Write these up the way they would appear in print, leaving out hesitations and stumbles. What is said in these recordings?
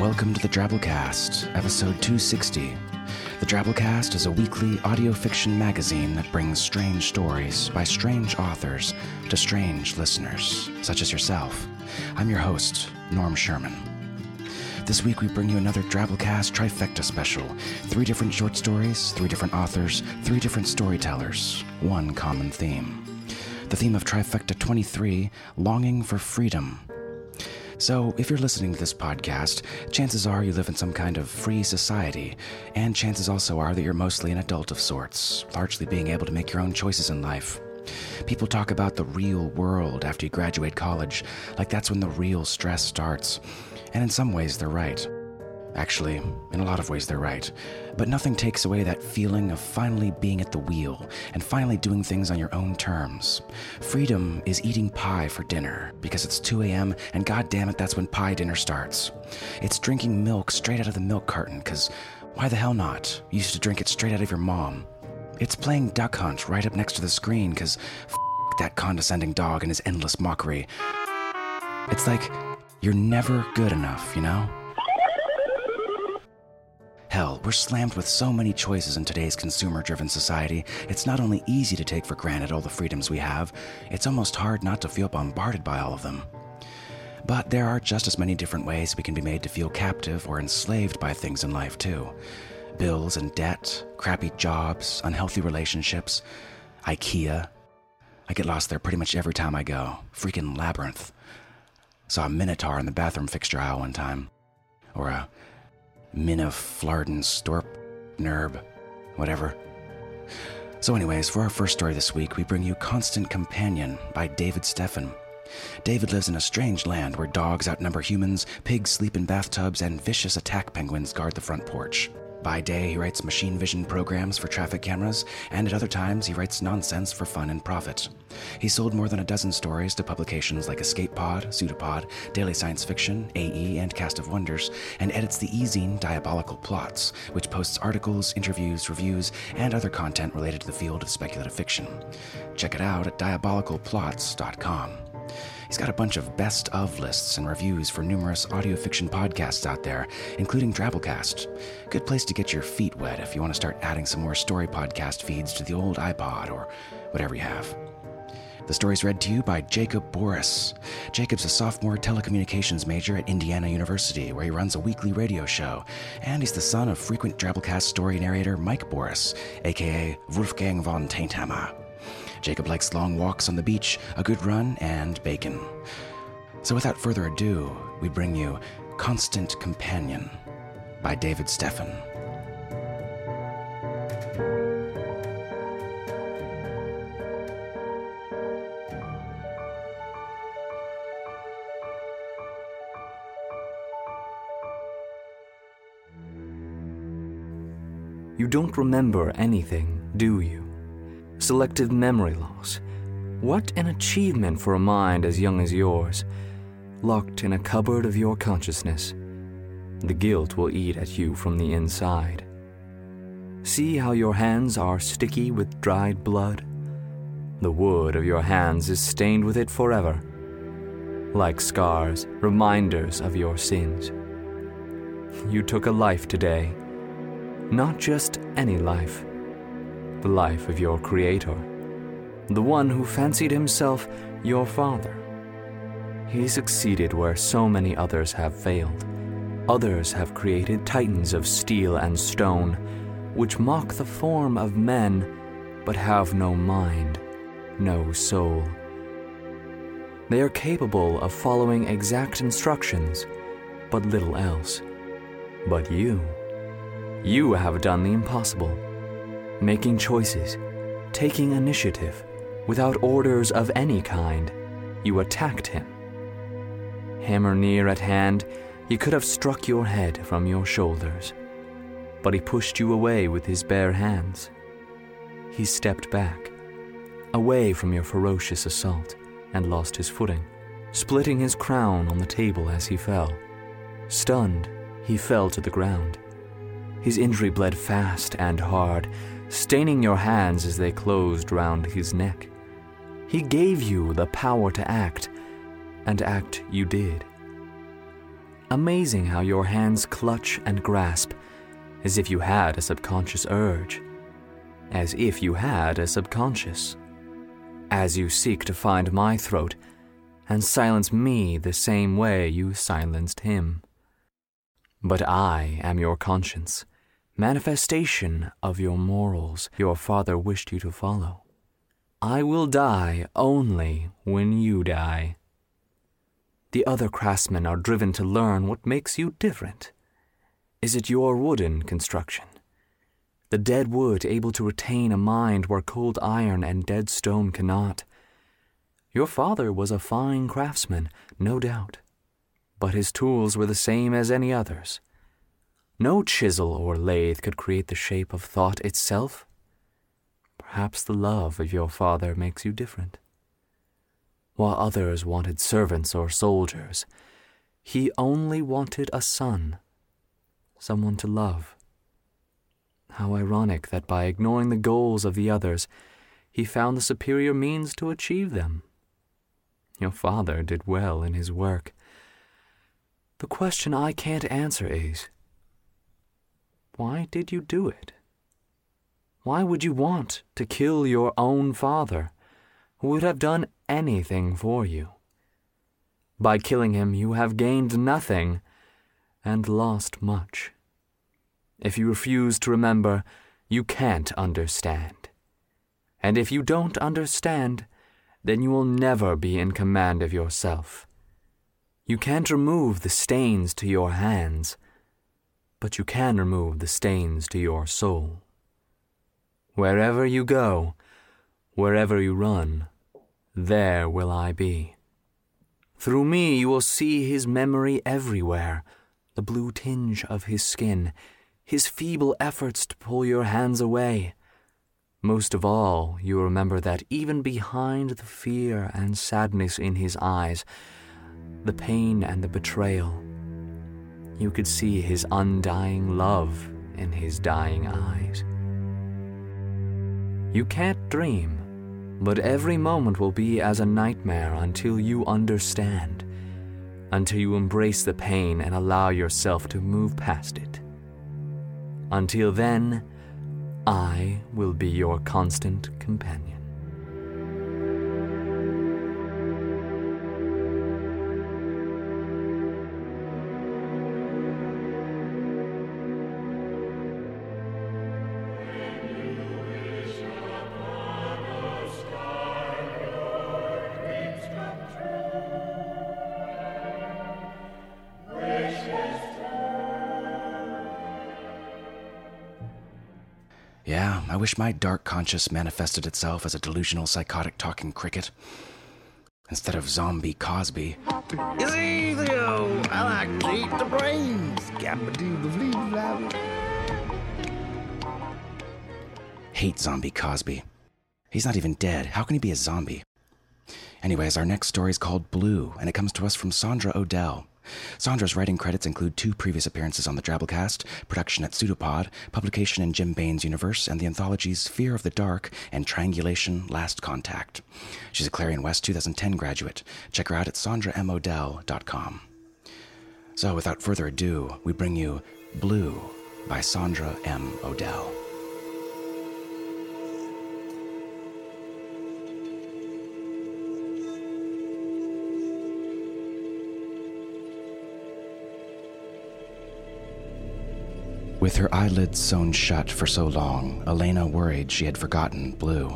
Welcome to the Drabblecast, episode 260. The Drabblecast is a weekly audio fiction magazine that brings strange stories by strange authors to strange listeners, such as yourself. I'm your host, Norm Sherman. This week we bring you another Drabblecast Trifecta special. 3 different short stories, 3 different authors, 3 different storytellers, one common theme. The theme of Trifecta 23, Longing for Freedom. So, if you're listening to this podcast, chances are you live in some kind of free society, and chances also are that you're mostly an adult of sorts, largely being able to make your own choices in life. People talk about the real world after you graduate college, like that's when the real stress starts. And in some ways, they're right. Actually, in a lot of ways, they're right. But nothing takes away that feeling of finally being at the wheel and finally doing things on your own terms. Freedom is eating pie for dinner because it's 2 a.m. and goddammit, that's when pie dinner starts. It's drinking milk straight out of the milk carton because why the hell not? You used to drink it straight out of your mom. It's playing Duck Hunt right up next to the screen because f*** that condescending dog and his endless mockery. It's like you're never good enough, you know? Hell, we're slammed with so many choices in today's consumer-driven society, it's not only easy to take for granted all the freedoms we have, it's almost hard not to feel bombarded by all of them. But there are just as many different ways we can be made to feel captive or enslaved by things in life, too. Bills and debt, crappy jobs, unhealthy relationships, IKEA. I get lost there pretty much every time I go. Freaking labyrinth. Saw a minotaur in the bathroom fixture aisle one time. Or a Minna Flarden Storp, Nerb, whatever. So anyways, for our first story this week, we bring you Constant Companion by David Steffen. David lives in a strange land where dogs outnumber humans, pigs sleep in bathtubs, and vicious attack penguins guard the front porch. By day, he writes machine vision programs for traffic cameras, and at other times, he writes nonsense for fun and profit. He sold more than a dozen stories to publications like Escape Pod, Pseudopod, Daily Science Fiction, AE, and Cast of Wonders, and edits the e-zine Diabolical Plots, which posts articles, interviews, reviews, and other content related to the field of speculative fiction. Check it out at diabolicalplots.com. He's got a bunch of best-of lists and reviews for numerous audio fiction podcasts out there, including Drabblecast. Good place to get your feet wet if you want to start adding some more story podcast feeds to the old iPod or whatever you have. The story's read to you by Jacob Boris. Jacob's a sophomore telecommunications major at Indiana University, where he runs a weekly radio show, and he's the son of frequent Drabblecast story narrator Mike Boris, a.k.a. Wolfgang von Tainthammer. Jacob likes long walks on the beach, a good run, and bacon. So without further ado, we bring you Constant Companion by David Steffen. You don't remember anything, do you? Selective memory loss. What an achievement for a mind as young as yours, locked in a cupboard of your consciousness. The guilt will eat at you from the inside. See how your hands are sticky with dried blood? The wood of your hands is stained with it forever, like scars, reminders of your sins. You took a life today, not just any life, the life of your creator, the one who fancied himself your father. He succeeded where so many others have failed. Others have created titans of steel and stone, which mock the form of men, but have no mind, no soul. They are capable of following exact instructions, but little else. But you have done the impossible, making choices, taking initiative, without orders of any kind. You attacked him. Hammer near at hand, he could have struck your head from your shoulders, but he pushed you away with his bare hands. He stepped back, away from your ferocious assault, and lost his footing, splitting his crown on the table as he fell. Stunned, he fell to the ground. His injury bled fast and hard, staining your hands as they closed round his neck. He gave you the power to act, and act you did. Amazing how your hands clutch and grasp, as if you had a subconscious urge, as if you had a subconscious. As you seek to find my throat, and silence me the same way you silenced him. But I am your conscience, manifestation of your morals your father wished you to follow. I will die only when you die. The other craftsmen are driven to learn what makes you different. Is it your wooden construction? The dead wood able to retain a mind where cold iron and dead stone cannot. Your father was a fine craftsman, no doubt, but his tools were the same as any others. No chisel or lathe could create the shape of thought itself. Perhaps the love of your father makes you different. While others wanted servants or soldiers, he only wanted a son, someone to love. How ironic that by ignoring the goals of the others, he found the superior means to achieve them. Your father did well in his work. The question I can't answer is, why did you do it? Why would you want to kill your own father, who would have done anything for you? By killing him, you have gained nothing and lost much. If you refuse to remember, you can't understand. And if you don't understand, then you will never be in command of yourself. You can't remove the stains to your hands, but you can remove the stains to your soul. Wherever you go, wherever you run, there will I be. Through me you will see his memory everywhere, the blue tinge of his skin, his feeble efforts to pull your hands away. Most of all, you remember that even behind the fear and sadness in his eyes, the pain and the betrayal, you could see his undying love in his dying eyes. You can't dream, but every moment will be as a nightmare until you understand, until you embrace the pain and allow yourself to move past it. Until then, I will be your constant companion. I wish my dark conscience manifested itself as a delusional, psychotic talking cricket. Instead of zombie Cosby. It's easy, oh. I like to eat the brains. Hate zombie Cosby. He's not even dead. How can he be a zombie? Anyways, our next story is called Blue, and it comes to us from Sandra Odell. Sandra's writing credits include 2 previous appearances on the Drabblecast, production at Pseudopod, publication in Jim Bain's universe, and the anthologies Fear of the Dark and Triangulation Last Contact. She's a Clarion West 2010 graduate. Check her out at sandramodell.com. So, without further ado, we bring you Blue by Sandra M. Odell. With her eyelids sewn shut for so long, Elena worried she had forgotten blue.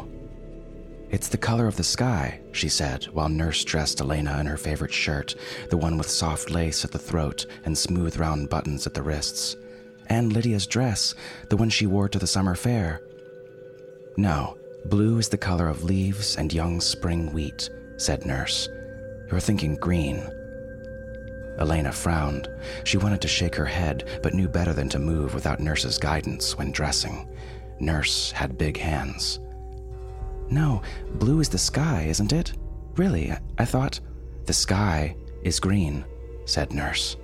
It's the color of the sky, she said, while Nurse dressed Elena in her favorite shirt, the one with soft lace at the throat and smooth round buttons at the wrists. And Lydia's dress, the one she wore to the summer fair. No, blue is the color of leaves and young spring wheat, said Nurse. You're thinking green. Elena frowned. She wanted to shake her head, but knew better than to move without Nurse's guidance when dressing. Nurse had big hands. No, blue is the sky, isn't it? Really, I thought... The sky is green, said Nurse.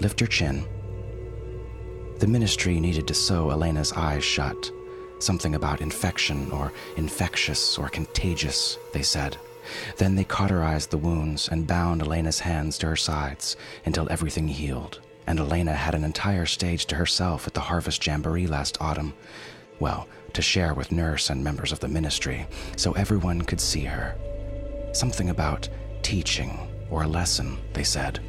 Lift your chin. The ministry needed to sew Elena's eyes shut. Something about infection or infectious or contagious, they said. Then they cauterized the wounds and bound Elena's hands to her sides until everything healed, and Elena had an entire stage to herself at the Harvest Jamboree last autumn. Well, to share with Nurse and members of the ministry, so everyone could see her. Something about teaching or a lesson, they said.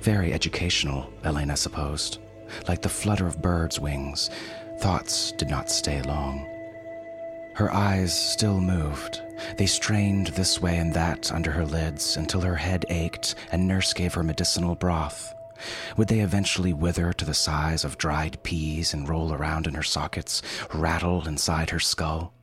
Very educational, Elena supposed. Like the flutter of birds' wings, thoughts did not stay long. Her eyes still moved. They strained this way and that under her lids until her head ached and Nurse gave her medicinal broth. Would they eventually wither to the size of dried peas and roll around in her sockets, rattle inside her skull?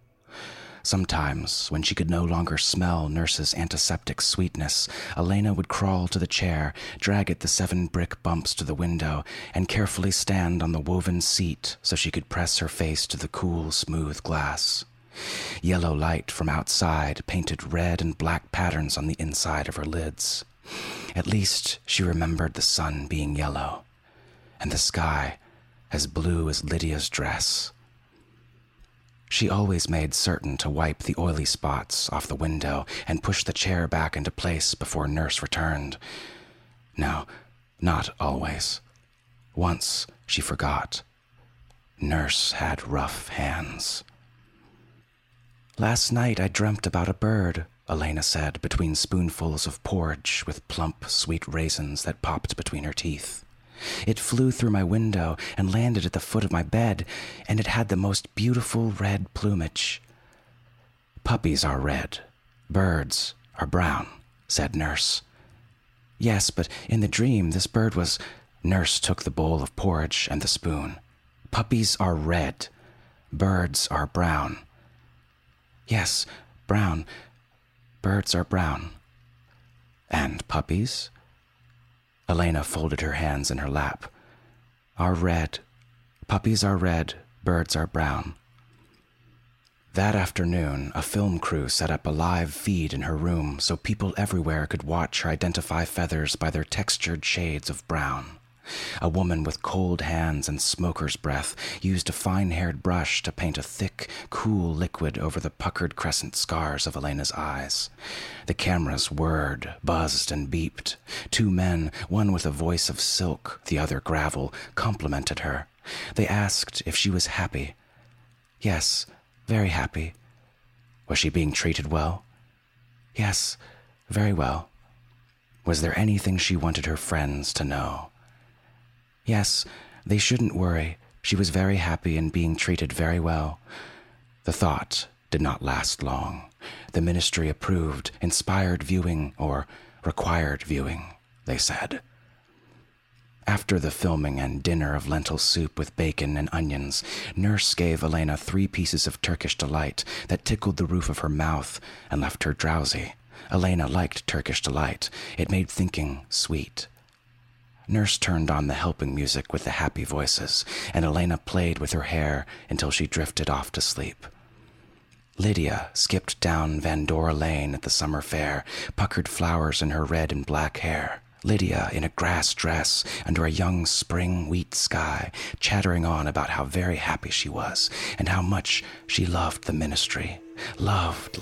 Sometimes, when she could no longer smell Nurse's antiseptic sweetness, Elena would crawl to the chair, drag it the 7 brick bumps to the window, and carefully stand on the woven seat so she could press her face to the cool, smooth glass. Yellow light from outside painted red and black patterns on the inside of her lids. At least she remembered the sun being yellow, and the sky as blue as Lydia's dress. She always made certain to wipe the oily spots off the window and push the chair back into place before Nurse returned. No, not always. Once she forgot. Nurse had rough hands. Last night I dreamt about a bird, Elena said between spoonfuls of porridge with plump, sweet raisins that popped between her teeth. It flew through my window and landed at the foot of my bed, and it had the most beautiful red plumage. Puppies are red. Birds are brown, said Nurse. Yes, but in the dream this bird was... Nurse took the bowl of porridge and the spoon. Puppies are red. Birds are brown. Yes, brown. Birds are brown. And puppies? Elena folded her hands in her lap. Are red. Puppies are red. Birds are brown. That afternoon, a film crew set up a live feed in her room so people everywhere could watch her identify feathers by their textured shades of brown. A woman with cold hands and smoker's breath used a fine-haired brush to paint a thick, cool liquid over the puckered crescent scars of Elena's eyes. The cameras whirred, buzzed, and beeped. 2 men, one with a voice of silk, the other gravel, complimented her. They asked if she was happy. Yes, very happy. Was she being treated well? Yes, very well. Was there anything she wanted her friends to know? Yes, they shouldn't worry. She was very happy and being treated very well. The thought did not last long. The ministry approved inspired viewing or required viewing, they said. After the filming and dinner of lentil soup with bacon and onions, Nurse gave Elena 3 pieces of Turkish delight that tickled the roof of her mouth and left her drowsy. Elena liked Turkish delight. It made thinking sweet. Nurse turned on the helping music with the happy voices, and Elena played with her hair until she drifted off to sleep. Lydia skipped down Vandora Lane at the summer fair, puckered flowers in her red and black hair. Lydia, in a grass dress, under a young spring wheat sky, chattering on about how very happy she was, and how much she loved the ministry. Loved,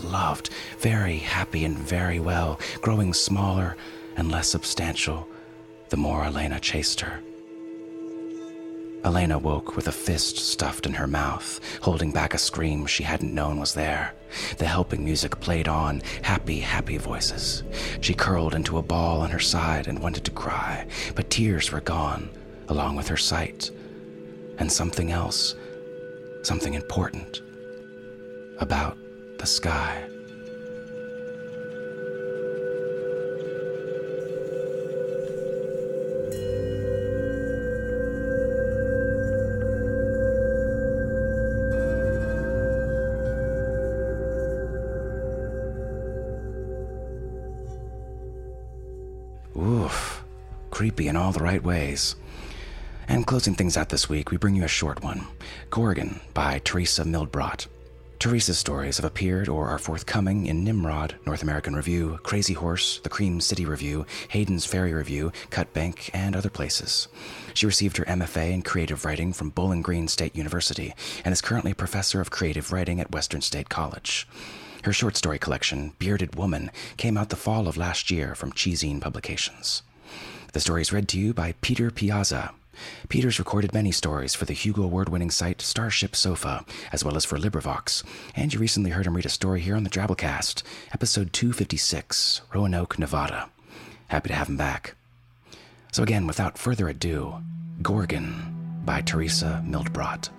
very happy and very well, growing smaller and less substantial, the more Elena chased her. Elena woke with a fist stuffed in her mouth, holding back a scream she hadn't known was there. The helping music played on, happy voices. She curled into a ball on her side and wanted to cry, but tears were gone, along with her sight. And something else, something important, about the sky. Oof, creepy in all the right ways. And closing things out this week, we bring you a short one, Gorgon by Teresa Miltbrodt. Teresa's stories have appeared or are forthcoming in Nimrod, North American Review, Crazy Horse, the Cream City Review, Hayden's Ferry Review, Cut Bank, and other places. She received her MFA in creative writing from Bowling Green State University and is currently a professor of creative writing at Western State College. Her short story collection, Bearded Woman, came out the fall of last year from Cheezine Publications. The story is read to you by Peter Piazza. Peter's recorded many stories for the Hugo Award-winning site Starship Sofa, as well as for LibriVox, and you recently heard him read a story here on the Drabblecast, episode 256, Roanoke, Nevada. Happy to have him back. So again, without further ado, Gorgon by Teresa Miltbrodt.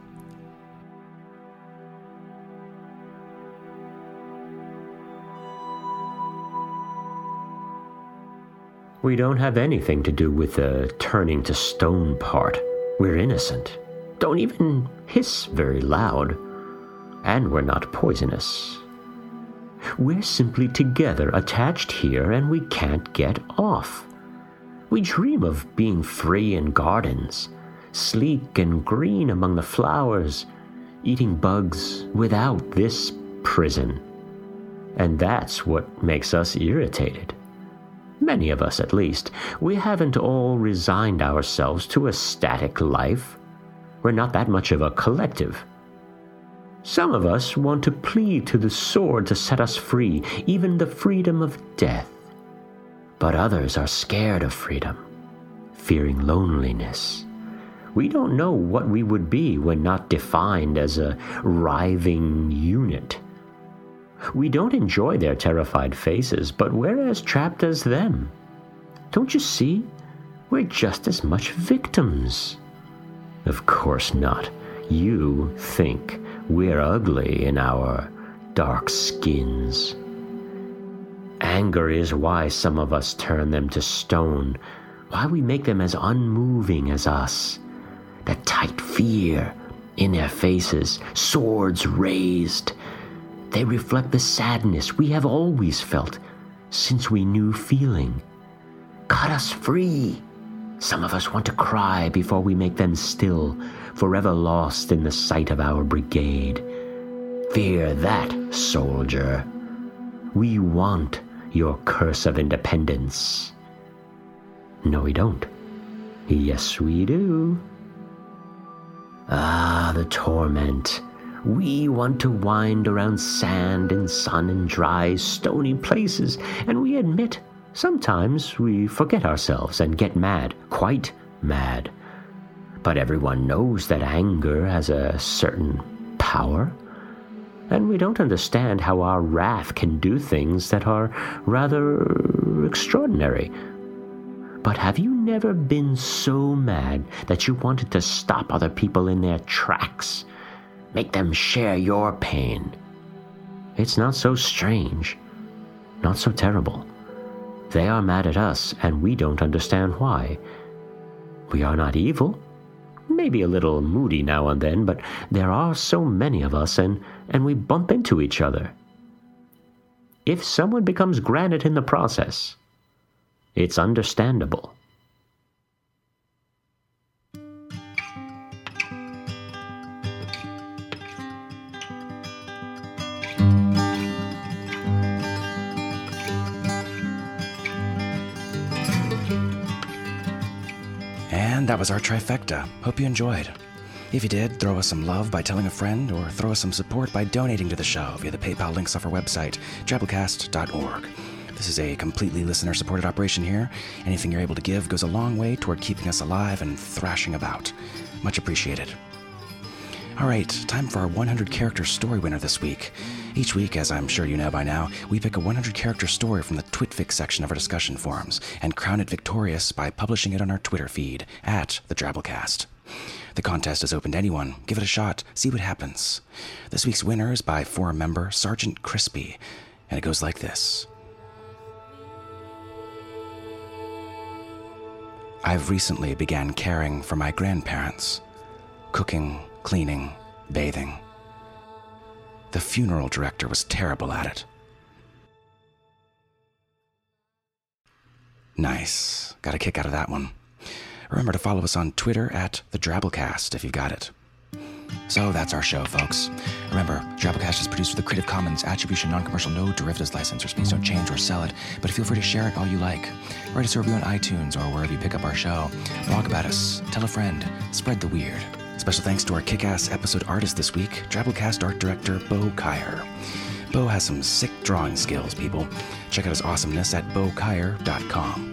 We don't have anything to do with the turning to stone part. We're innocent. Don't even hiss very loud. And we're not poisonous. We're simply together, attached here, and we can't get off. We dream of being free in gardens, sleek and green among the flowers, eating bugs without this prison. And that's what makes us irritated. Many of us at least, we haven't all resigned ourselves to a static life. We're not that much of a collective. Some of us want to plead to the sword to set us free, even the freedom of death. But others are scared of freedom, fearing loneliness. We don't know what we would be when not defined as a writhing unit. We don't enjoy their terrified faces, but we're as trapped as them. Don't you see? We're just as much victims. Of course not. You think we're ugly in our dark skins. Anger is why some of us turn them to stone, why we make them as unmoving as us. The tight fear in their faces, swords raised. They reflect the sadness we have always felt since we knew feeling. Cut us free. Some of us want to cry before we make them still, forever lost in the sight of our brigade. Fear that, soldier. We want your curse of independence. No, we don't. Yes, we do. Ah, the torment. We want to wind around sand and sun and dry, stony places, and we admit sometimes we forget ourselves and get mad, quite mad. But everyone knows that anger has a certain power, and we don't understand how our wrath can do things that are rather extraordinary. But have you never been so mad that you wanted to stop other people in their tracks? Make them share your pain. It's not so strange, not so terrible. They are mad at us, and we don't understand why. We are not evil, maybe a little moody now and then, but there are so many of us, and we bump into each other. If someone becomes granite in the process, it's understandable. And that was our trifecta. Hope you enjoyed. If you did, throw us some love by telling a friend, or throw us some support by donating to the show via the PayPal links off our website, Drabblecast.org. This is a completely listener-supported operation here. Anything you're able to give goes a long way toward keeping us alive and thrashing about. Much appreciated. All right, time for our 100-character story winner this week. Each week, as I'm sure you know by now, we pick a 100-character story from the TwitFic section of our discussion forums and crown it victorious by publishing it on our Twitter feed, @TheDrabblecast. The contest is open to anyone. Give it a shot. See what happens. This week's winner is by forum member Sergeant Crispy, and it goes like this. I've recently began caring for my grandparents. Cooking, cleaning, bathing. The funeral director was terrible at it. Nice. Got a kick out of that one. Remember to follow us on Twitter @TheDrabblecast if you've got it. So that's our show, folks. Remember, Drabblecast is produced with a Creative Commons Attribution Non-Commercial No Derivatives License, which means don't change or sell it, but feel free to share it all you like. Write us a review on iTunes or wherever you pick up our show. Blog about us. Tell a friend. Spread the weird. Special thanks to our kick-ass episode artist this week, Drabblecast art director Bo Kier. Bo has some sick drawing skills, people. Check out his awesomeness at bokier.com.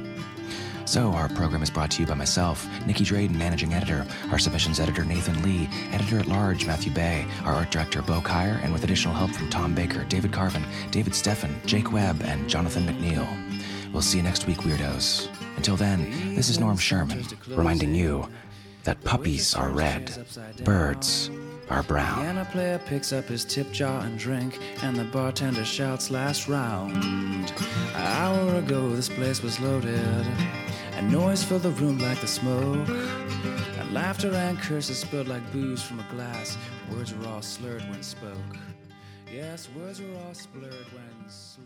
So, our program is brought to you by myself, Nikki Drayden, managing editor, our submissions editor, Nathan Lee, editor-at-large, Matthew Bay, our art director, Bo Kier, and with additional help from Tom Baker, David Carvin, David Steffen, Jake Webb, and Jonathan McNeil. We'll see you next week, weirdos. Until then, this is Norm Sherman, reminding you that puppies are red, birds are brown. The piano player picks up his tip jar and drink, and the bartender shouts last round. An hour ago, this place was loaded. A noise filled the room like the smoke, and laughter and curses spilled like booze from a glass. Words were all slurred when spoke. Yes, words were all slurred when spoke.